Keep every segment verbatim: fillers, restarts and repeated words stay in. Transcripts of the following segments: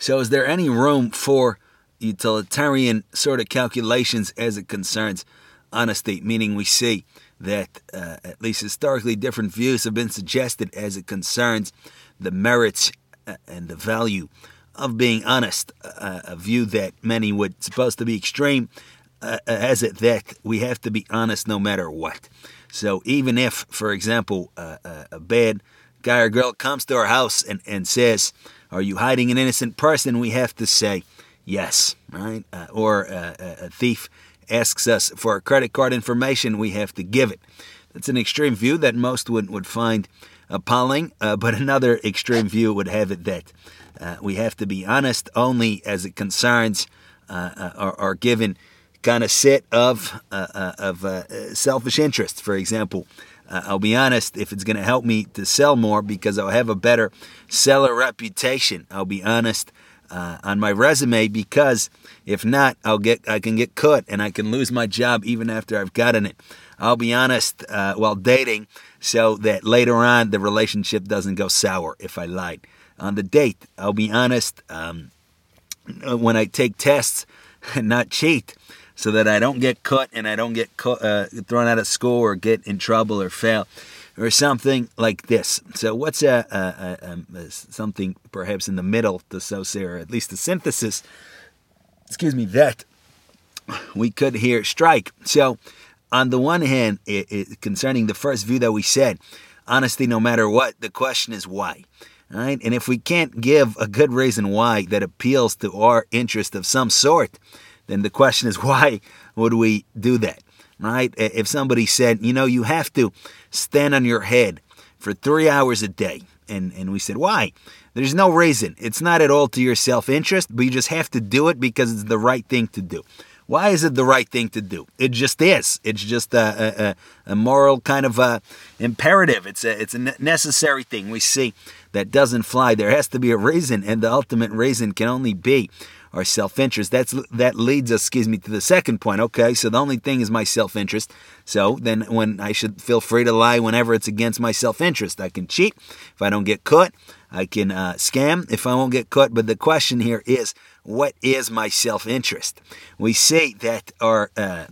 So is there any room for utilitarian sort of calculations as it concerns honesty? Meaning we see that uh, at least historically different views have been suggested as it concerns the merits and the value of being honest, uh, a view that many would supposed to be extreme, uh, has it that we have to be honest no matter what. So even if, for example, uh, uh, a bad guy or girl comes to our house and, and says, "Are you hiding an innocent person?" we have to say yes, right? Uh, or uh, a thief asks us for our credit card information, we have to give it. That's an extreme view that most would, would find appalling, uh, but another extreme view would have it that uh, we have to be honest only as it concerns uh, uh, our, our given kind of set of uh, uh, of uh, selfish interests. For example, uh, I'll be honest if it's going to help me to sell more because I'll have a better seller reputation. I'll be honest uh, on my resume because if not, I'll get I can get caught and I can lose my job even after I've gotten it. I'll be honest uh, while dating so that later on the relationship doesn't go sour if I lied on the date. I'll be honest um, when I take tests and not cheat, so that I don't get caught and I don't get caught, uh, thrown out of school or get in trouble or fail or something like this. So what's a, a, a, a something perhaps in the middle to so say, or at least the synthesis, excuse me, that we could here strike. So on the one hand, it, it, concerning the first view that we said, honesty no matter what, the question is why. All right? And if we can't give a good reason why that appeals to our interest of some sort, then the question is, why would we do that, right? If somebody said, you know, you have to stand on your head for three hours a day, and, and we said, why? There's no reason. It's not at all to your self-interest, but you just have to do it because it's the right thing to do. Why is it the right thing to do? It just is. It's just a, a, a moral kind of a imperative. It's a, it's a necessary thing. We see that doesn't fly. There has to be a reason, and the ultimate reason can only be our self-interest. That's that leads us, excuse me, to the second point. Okay, so the only thing is my self-interest. So then when I should feel free to lie whenever it's against my self-interest. I can cheat if I don't get caught. I can uh, scam if I won't get caught. But the question here is, what is my self-interest? We see that our uh,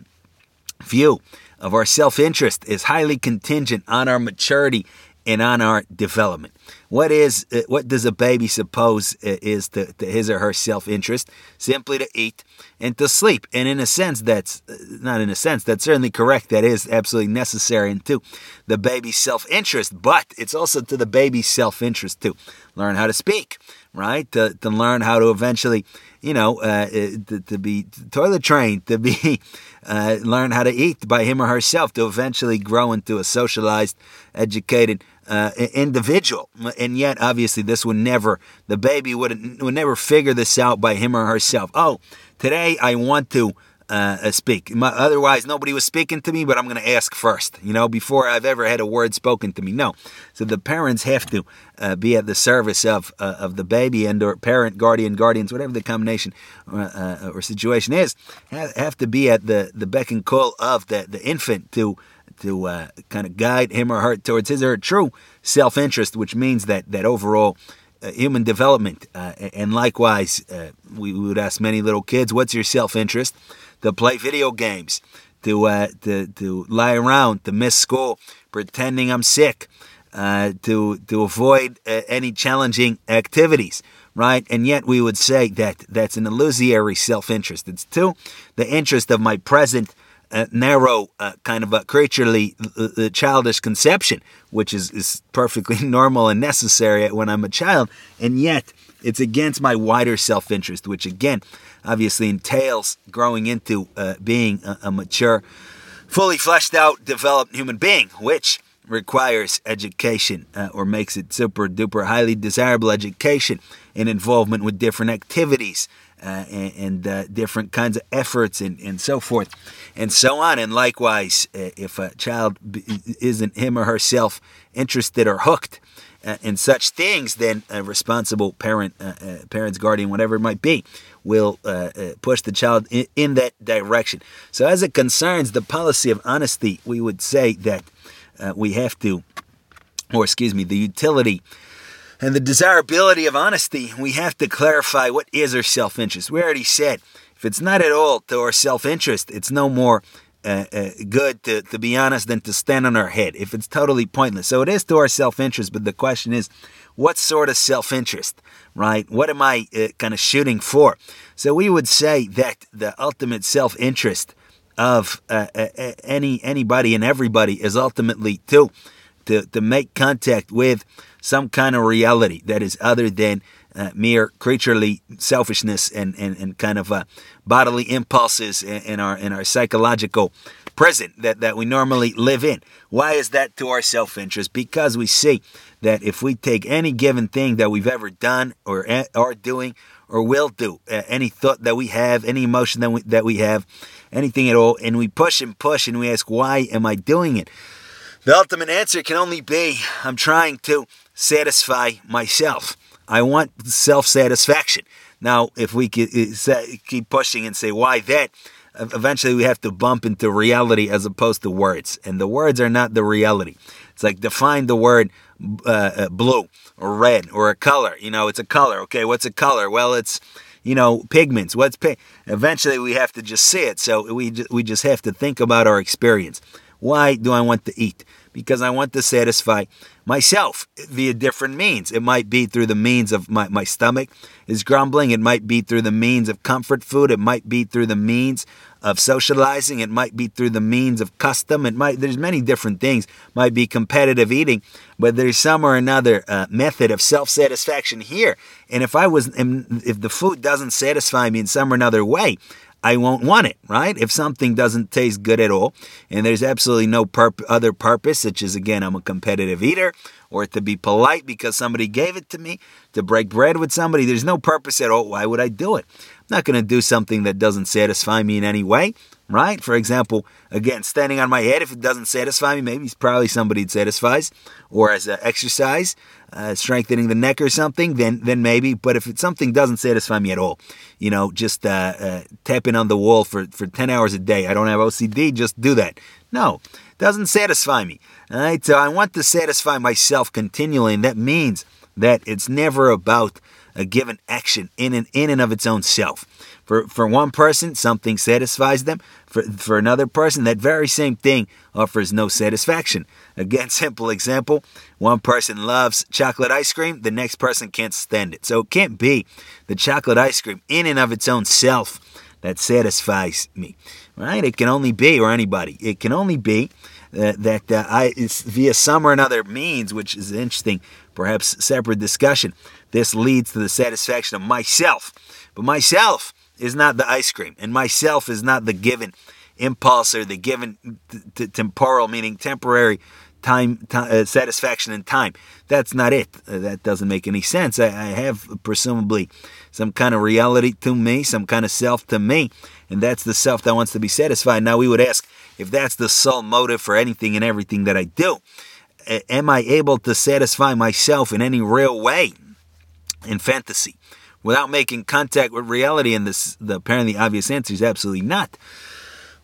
view of our self-interest is highly contingent on our maturity and on our development. What is, what does a baby suppose is to, to his or her self-interest? Simply to eat and to sleep. And in a sense, that's, not in a sense, that's certainly correct. That is absolutely necessary and to the baby's self-interest, but it's also to the baby's self-interest to learn how to speak, right? To, to learn how to eventually, you know, uh, to, to be toilet trained, to be uh, learn how to eat by him or herself, to eventually grow into a socialized, educated Uh, individual. And yet obviously this would never, the baby would, would never figure this out by him or herself. Oh, today I want to uh, speak. My, otherwise nobody was speaking to me, but I'm going to ask first, you know, before I've ever had a word spoken to me. No. So the parents have to uh, be at the service of uh, of the baby, and or parent, guardian, guardians, whatever the combination or, uh, or situation is, have, have to be at the, the beck and call of the, the infant to to uh, kind of guide him or her towards his or her true self-interest, which means that that overall uh, human development. Uh, and likewise, uh, we would ask many little kids, what's your self-interest? To play video games, to, uh, to, to lie around, to miss school, pretending I'm sick, uh, to, to avoid uh, any challenging activities, right? And yet we would say that that's an illusory self-interest. It's to the interest of my present Uh, narrow uh, kind of a creaturely, uh, childish conception, which is, is perfectly normal and necessary when I'm a child, and yet it's against my wider self-interest, which again, obviously entails growing into uh, being a, a mature, fully fleshed out, developed human being, which requires education uh, or makes it super duper highly desirable education and involvement with different activities Uh, and, and uh, different kinds of efforts and, and so forth and so on. And likewise, uh, if a child b- isn't him or herself interested or hooked uh, in such things, then a responsible parent, uh, uh, parents, guardian, whatever it might be, will uh, uh, push the child in, in that direction. So as it concerns the policy of honesty, we would say that uh, we have to, or excuse me, the utility and the desirability of honesty, we have to clarify what is our self-interest. We already said, if it's not at all to our self-interest, it's no more uh, uh, good to, to be honest than to stand on our head, if it's totally pointless. So it is to our self-interest, but the question is, what sort of self-interest, right? What am I uh, kind of shooting for? So we would say that the ultimate self-interest of uh, uh, any anybody and everybody is ultimately to, to, to make contact with some kind of reality that is other than uh, mere creaturely selfishness and, and, and kind of uh, bodily impulses in, in our in our psychological present that, that we normally live in. Why is that to our self-interest? Because we see that if we take any given thing that we've ever done or are doing or will do, uh, any thought that we have, any emotion that we, that we have, anything at all, and we push and push and we ask, why am I doing it? The ultimate answer can only be, I'm trying to satisfy myself. I want self-satisfaction. Now, if we keep pushing and say, why that? Eventually, we have to bump into reality as opposed to words. And the words are not the reality. It's like define the word uh, blue or red or a color. You know, it's a color. Okay, what's a color? Well, it's, you know, pigments. What's pig? Eventually, we have to just see it. So we just, we just have to think about our experience. Why do I want to eat? Because I want to satisfy myself via different means. It might be through the means of my, my stomach is grumbling. It might be through the means of comfort food. It might be through the means of socializing. It might be through the means of custom. It might there's many different things. Might be competitive eating, but there's some or another uh, method of self-satisfaction here. And if I was, if the food doesn't satisfy me in some or another way, I won't want it, right? If something doesn't taste good at all, and there's absolutely no purp- other purpose, such as, again, I'm a competitive eater, or to be polite because somebody gave it to me, to break bread with somebody, there's no purpose at all, why would I do it? I'm not going to do something that doesn't satisfy me in any way, right? For example, again, standing on my head, if it doesn't satisfy me, maybe it's probably somebody it satisfies, or as an exercise, uh, strengthening the neck or something, then then maybe. But if it's something doesn't satisfy me at all, you know, just uh, uh, tapping on the wall for, for ten hours a day, I don't have O C D, just do that. No, it doesn't satisfy me. All right? So I want to satisfy myself continually, and that means that it's never about a given action in and in and of its own self. For for one person, something satisfies them. For for another person, that very same thing offers no satisfaction. Again, simple example: one person loves chocolate ice cream, the next person can't stand it. So it can't be the chocolate ice cream in and of its own self that satisfies me, right? It can only be, or anybody, it can only be uh, that uh, I it's via some or another means, which is interesting, perhaps separate discussion. This leads to the satisfaction of myself. But myself is not the ice cream, and myself is not the given impulse or the given t- t- temporal, meaning temporary time t- uh, satisfaction in time. That's not it. Uh, that doesn't make any sense. I, I have presumably some kind of reality to me, some kind of self to me, and that's the self that wants to be satisfied. Now we would ask, if that's the sole motive for anything and everything that I do, am I able to satisfy myself in any real way in fantasy without making contact with reality? And this, the apparently obvious answer is absolutely not.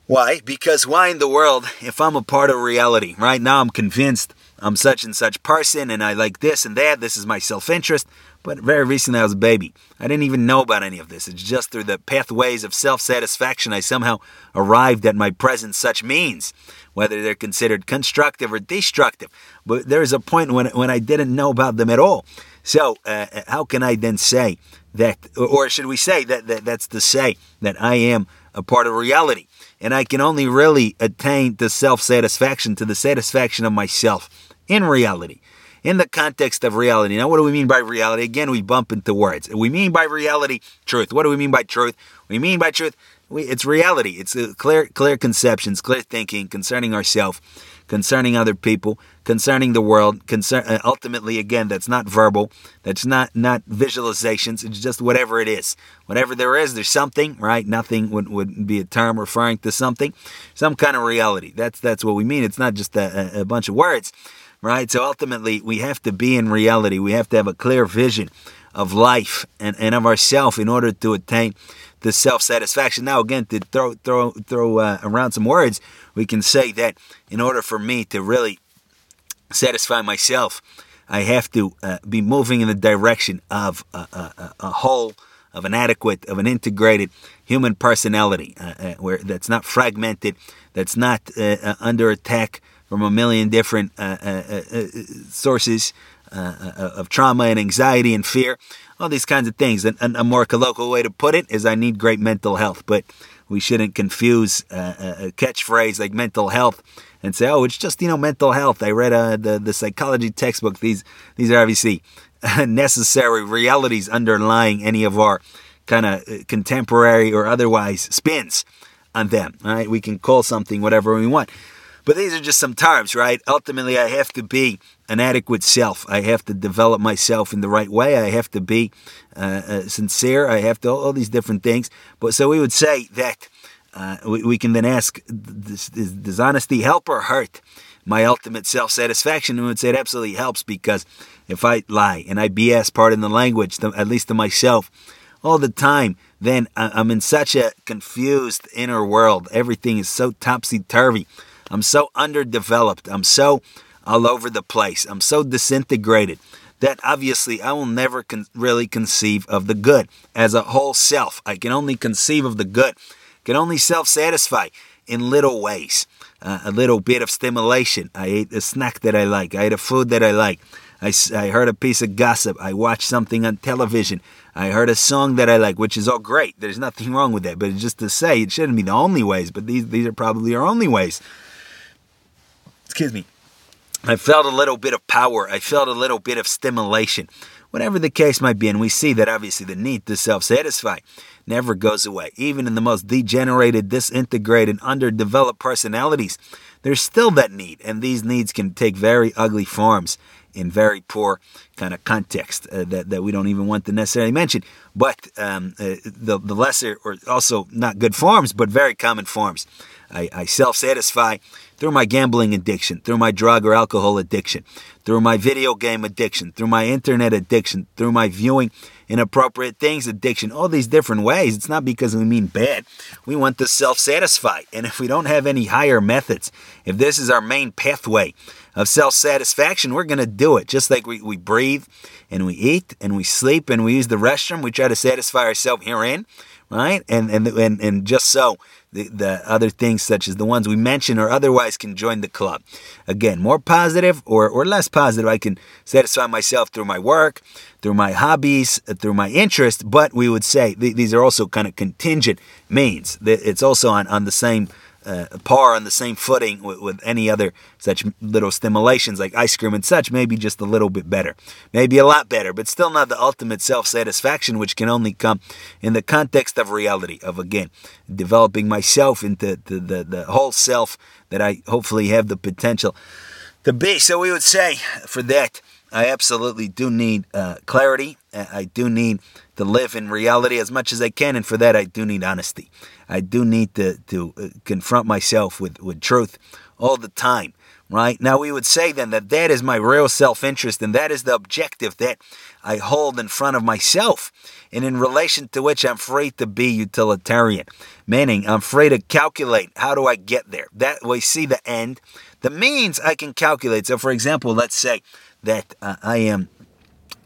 Why? Because why in the world, if I'm a part of reality, right now I'm convinced I'm such and such person and I like this and that, this is my self-interest, but very recently I was a baby. I didn't even know about any of this. It's just through the pathways of self-satisfaction I somehow arrived at my present such means, whether they're considered constructive or destructive. But there is a point when, when I didn't know about them at all. So uh, how can I then say that, or should we say that, that that's to say that I am a part of reality, and I can only really attain to self-satisfaction, to the satisfaction of myself in reality, in the context of reality. Now, what do we mean by reality? Again, we bump into words. We mean by reality, truth. What do we mean by truth? We mean by truth, we, it's reality. It's uh, clear, clear conceptions, clear thinking concerning ourselves, concerning other people, concerning the world, concern, uh, ultimately, again, that's not verbal, that's not, not visualizations, it's just whatever it is. Whatever there is, there's something, right? Nothing would, would be a term referring to something, some kind of reality. That's that's what we mean. It's not just a, a bunch of words, right? So ultimately, we have to be in reality. We have to have a clear vision of life and, and of ourselves in order to attain the self-satisfaction. Now, again, to throw, throw, throw uh, around some words, we can say that in order for me to really satisfy myself, I have to uh, be moving in the direction of a, a, a whole, of an adequate, of an integrated human personality, uh, uh, where that's not fragmented, that's not uh, uh, under attack from a million different uh, uh, uh, sources uh, uh, of trauma and anxiety and fear, all these kinds of things. And, and a more colloquial way to put it is, I need great mental health, but we shouldn't confuse uh, a catchphrase like mental health and say, oh, it's just, you know, mental health. I read uh, the, the psychology textbook. These these are obviously necessary realities underlying any of our kind of contemporary or otherwise spins on them, right? We can call something whatever we want. But these are just some terms, right? Ultimately, I have to be an adequate self. I have to develop myself in the right way. I have to be uh, uh, sincere. I have to, all, all these different things. But so we would say that uh, we, we can then ask, does, does honesty help or hurt my ultimate self-satisfaction? And we would say it absolutely helps, because if I lie and I B S, pardon the language, to, at least to myself, all the time, then I'm in such a confused inner world. Everything is so topsy-turvy. I'm so underdeveloped. I'm so all over the place. I'm so disintegrated that obviously I will never con- really conceive of the good as a whole self. I can only conceive of the good, can only self-satisfy in little ways. Uh, a little bit of stimulation. I ate a snack that I like. I ate a food that I like. I, I heard a piece of gossip. I watched something on television. I heard a song that I like, which is all great. There's nothing wrong with that. But just to say, it shouldn't be the only ways, but these, these are probably our only ways. Excuse me, I felt a little bit of power. I felt a little bit of stimulation, whatever the case might be. And we see that obviously the need to self-satisfy never goes away. Even in the most degenerated, disintegrated, underdeveloped personalities, there's still that need. And these needs can take very ugly forms in very poor kind of context uh, that, that we don't even want to necessarily mention. But um, uh, the, the lesser, or also not good forms, but very common forms. I, I self-satisfy through my gambling addiction, through my drug or alcohol addiction, through my video game addiction, through my internet addiction, through my viewing inappropriate things addiction, all these different ways. It's not because we mean bad. We want to self-satisfy. And if we don't have any higher methods, if this is our main pathway of self-satisfaction, we're going to do it. Just like we, we breathe and we eat and we sleep and we use the restroom, we try to satisfy ourselves herein, right? And, and, and, and just so. The, the other things such as the ones we mentioned or otherwise can join the club. Again, more positive or, or less positive. I can satisfy myself through my work, through my hobbies, through my interest, but we would say th- these are also kind of contingent means. It's also on, on the same uh, par, on the same footing with, with any other such little stimulations like ice cream and such, maybe just a little bit better, maybe a lot better, but still not the ultimate self-satisfaction, which can only come in the context of reality, of again, developing myself into the, the, the whole self that I hopefully have the potential to be. So we would say for that, I absolutely do need uh, clarity. I do need to live in reality as much as I can. And for that, I do need honesty. I do need to, to confront myself with, with truth all the time, right? Now, we would say then that that is my real self-interest, and that is the objective that I hold in front of myself, and in relation to which I'm free to be utilitarian, meaning I'm free to calculate how do I get there. That we see the end. The means I can calculate. So, for example, let's say that uh, I am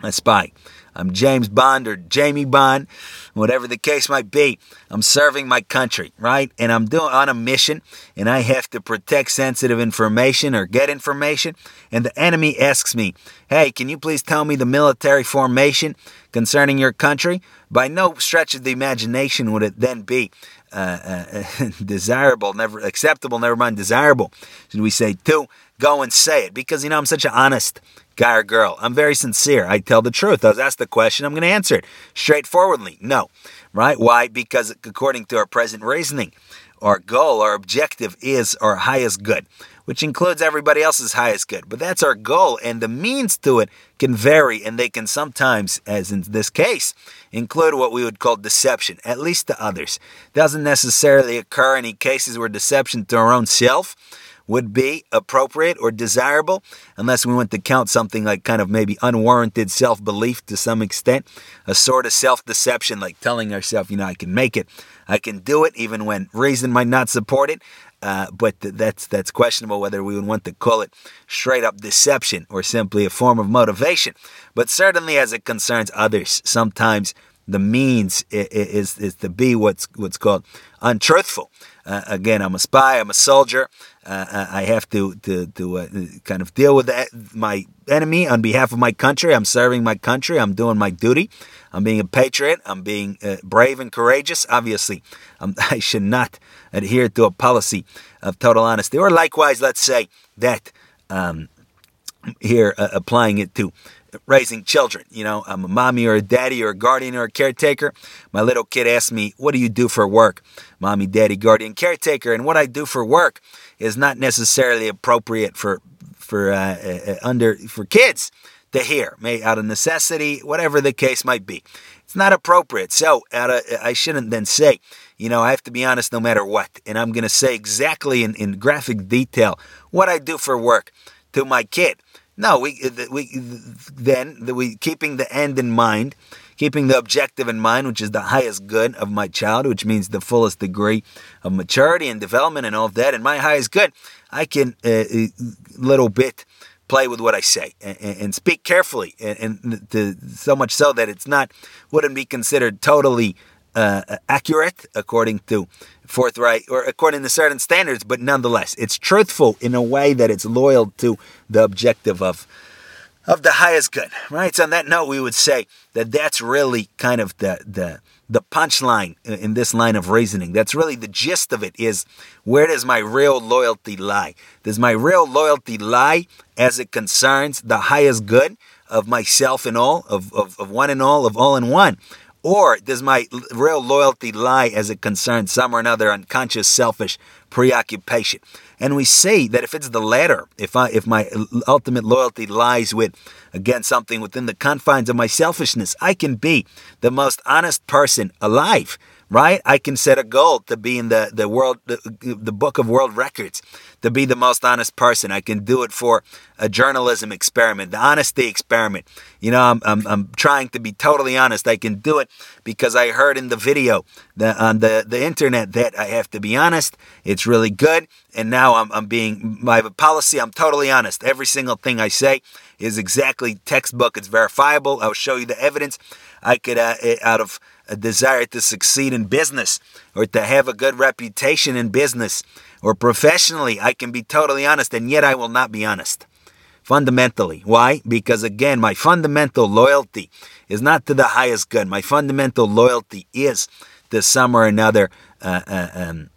a spy. I'm James Bond or Jamie Bond, whatever the case might be. I'm serving my country, right? And I'm doing on a mission, and I have to protect sensitive information or get information. And the enemy asks me, hey, can you please tell me the military formation concerning your country? By no stretch of the imagination would it then be uh, uh, desirable, never acceptable, never mind desirable, should we say, to go and say it. Because, you know, I'm such an honest guy or girl. I'm very sincere. I tell the truth. I was asked the question, I'm going to answer it straightforwardly. No, right? Why? Because according to our present reasoning, our goal, our objective is our highest good, which includes everybody else's highest good. But that's our goal, and the means to it can vary, and they can sometimes, as in this case, include what we would call deception, at least to others. Doesn't necessarily occur in any cases where deception to our own self would be appropriate or desirable, unless we want to count something like kind of maybe unwarranted self-belief to some extent, a sort of self-deception, like telling ourselves, you know, I can make it, I can do it, even when reason might not support it. Uh, but th- that's that's questionable whether we would want to call it straight up deception or simply a form of motivation. But certainly as it concerns others, sometimes the means is, is, is to be what's what's called untruthful. Uh, again, I'm a spy, I'm a soldier. Uh, I have to, to, to uh, kind of deal with the, my enemy on behalf of my country. I'm serving my country. I'm doing my duty. I'm being a patriot. I'm being uh, brave and courageous. Obviously, um, I should not adhere to a policy of total honesty. Or likewise, let's say that um, here uh, applying it to raising children. You know, I'm a mommy or a daddy or a guardian or a caretaker. My little kid asked me, what do you do for work? Mommy, daddy, guardian, caretaker. And what I do for work is not necessarily appropriate for for uh, uh, under for kids to hear, may out of necessity, whatever the case might be. It's not appropriate. So out of, I shouldn't then say, you know, I have to be honest no matter what. And I'm going to say exactly in, in graphic detail what I do for work to my kid. No, we we then we keeping the end in mind, keeping the objective in mind, which is the highest good of my child, which means the fullest degree of maturity and development and all of that. And my highest good, I can a uh, little bit play with what I say and, and speak carefully, and, and to, so much so that it's not wouldn't be considered totally uh, accurate according to forthright or according to certain standards, but nonetheless, it's truthful in a way that it's loyal to the objective of of the highest good, right? So on that note, we would say that that's really kind of the the the punchline in this line of reasoning. That's really the gist of it, is where does my real loyalty lie? Does my real loyalty lie as it concerns the highest good of myself and all, of, of, of one and all, of all in one? Or does my real loyalty lie as it concerns some or another unconscious, selfish preoccupation? And we see that if it's the latter, if I, if my ultimate loyalty lies with, again, something within the confines of my selfishness, I can be the most honest person alive, right? I can set a goal to be in the, the world, the, the book of world records, to be the most honest person. I can do it for a journalism experiment, the honesty experiment. You know, I'm, I'm, I'm trying to be totally honest. I can do it because I heard in the video the, on the, the internet that I have to be honest. It's really good. And now I'm, I'm being, I have a policy. I'm totally honest. Every single thing I say is exactly textbook. It's verifiable. I'll show you the evidence. I could, uh, out of a desire to succeed in business or to have a good reputation in business or professionally, I can be totally honest, and yet I will not be honest fundamentally. Why? Because again, my fundamental loyalty is not to the highest good. My fundamental loyalty is to some or another uh, uh, um,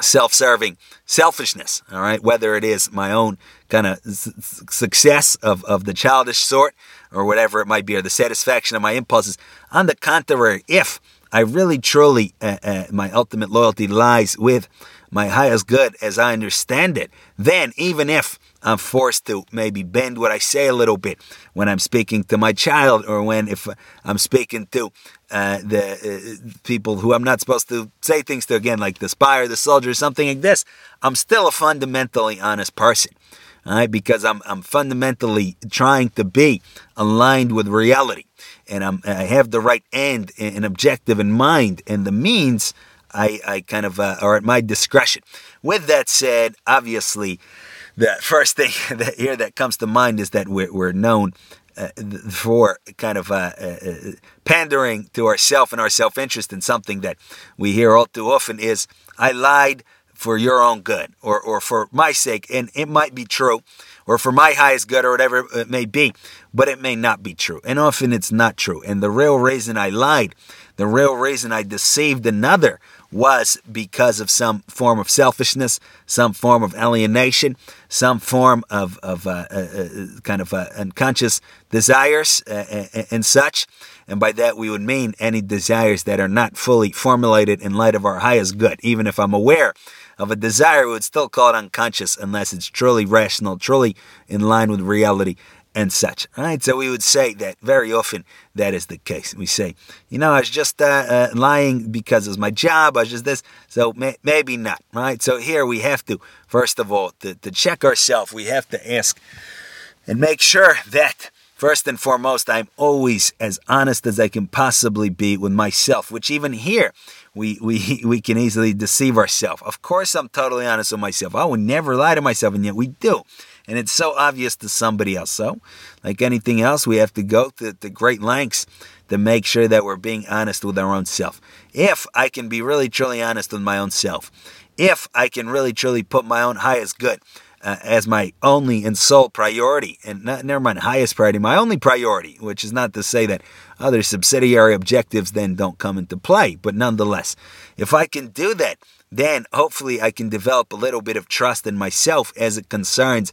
self-serving selfishness, all right? Whether it is my own kind of s- success of, of the childish sort or whatever it might be, or the satisfaction of my impulses. On the contrary, if I really truly, uh, uh, my ultimate loyalty lies with my highest good as I understand it, then even if I'm forced to maybe bend what I say a little bit when I'm speaking to my child, or when if I'm speaking to uh, the uh, people who I'm not supposed to say things to, again, like the spy or the soldier or something like this, I'm still a fundamentally honest person. All right, because I'm I'm fundamentally trying to be aligned with reality, and I'm I have the right end and objective in mind, and the means I I kind of uh, are at my discretion. With that said, obviously, the first thing that here that comes to mind is that we're we're known uh, for kind of uh, uh, pandering to ourselves and our self-interest, and something that we hear all too often is, "I lied for your own good," or, or for my sake, and it might be true, or for my highest good, or whatever it may be, but it may not be true. And often it's not true. And the real reason I lied, the real reason I deceived another, was because of some form of selfishness, some form of alienation, some form of, of uh, uh, uh, kind of uh, unconscious desires uh, and, and such. And by that we would mean any desires that are not fully formulated in light of our highest good. Even if I'm aware of a desire, we would still call it unconscious unless it's truly rational, truly in line with reality, and such. Right? So we would say that very often that is the case. We say, you know, I was just uh, uh, lying because it was my job. I was just this. So may- maybe not. Right. So here we have to, first of all, to, to check ourselves. We have to ask and make sure that, first and foremost, I'm always as honest as I can possibly be with myself, which even here, we we we can easily deceive ourselves. Of course, I'm totally honest with myself. I would never lie to myself, and yet we do. And it's so obvious to somebody else. So, like anything else, we have to go to, to great lengths to make sure that we're being honest with our own self. If I can be really, truly honest with my own self, if I can really, truly put my own highest good Uh, as my only and sole priority, and not, never mind highest priority, my only priority, which is not to say that other subsidiary objectives then don't come into play, but nonetheless, if I can do that, then hopefully I can develop a little bit of trust in myself as it concerns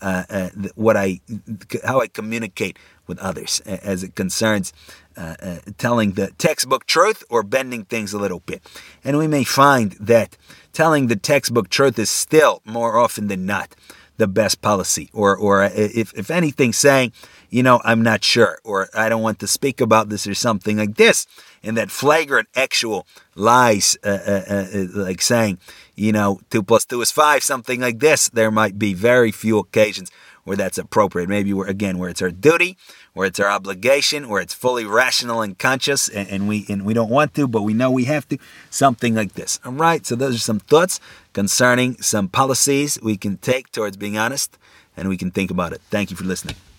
uh, uh, what I, how I communicate with others, as it concerns uh, uh, telling the textbook truth or bending things a little bit. And we may find that telling the textbook truth is still, more often than not, the best policy. Or or if, if anything, saying, you know, I'm not sure, or I don't want to speak about this, or something like this. And that flagrant actual lies, uh, uh, uh, like saying, you know, two plus two is five, something like this. There might be very few occasions where that's appropriate. Maybe, where, again, where it's our duty, where it's our obligation, where it's fully rational and conscious, and, and we and we don't want to, but we know we have to, something like this. All right, so those are some thoughts concerning some policies we can take towards being honest, and we can think about it. Thank you for listening.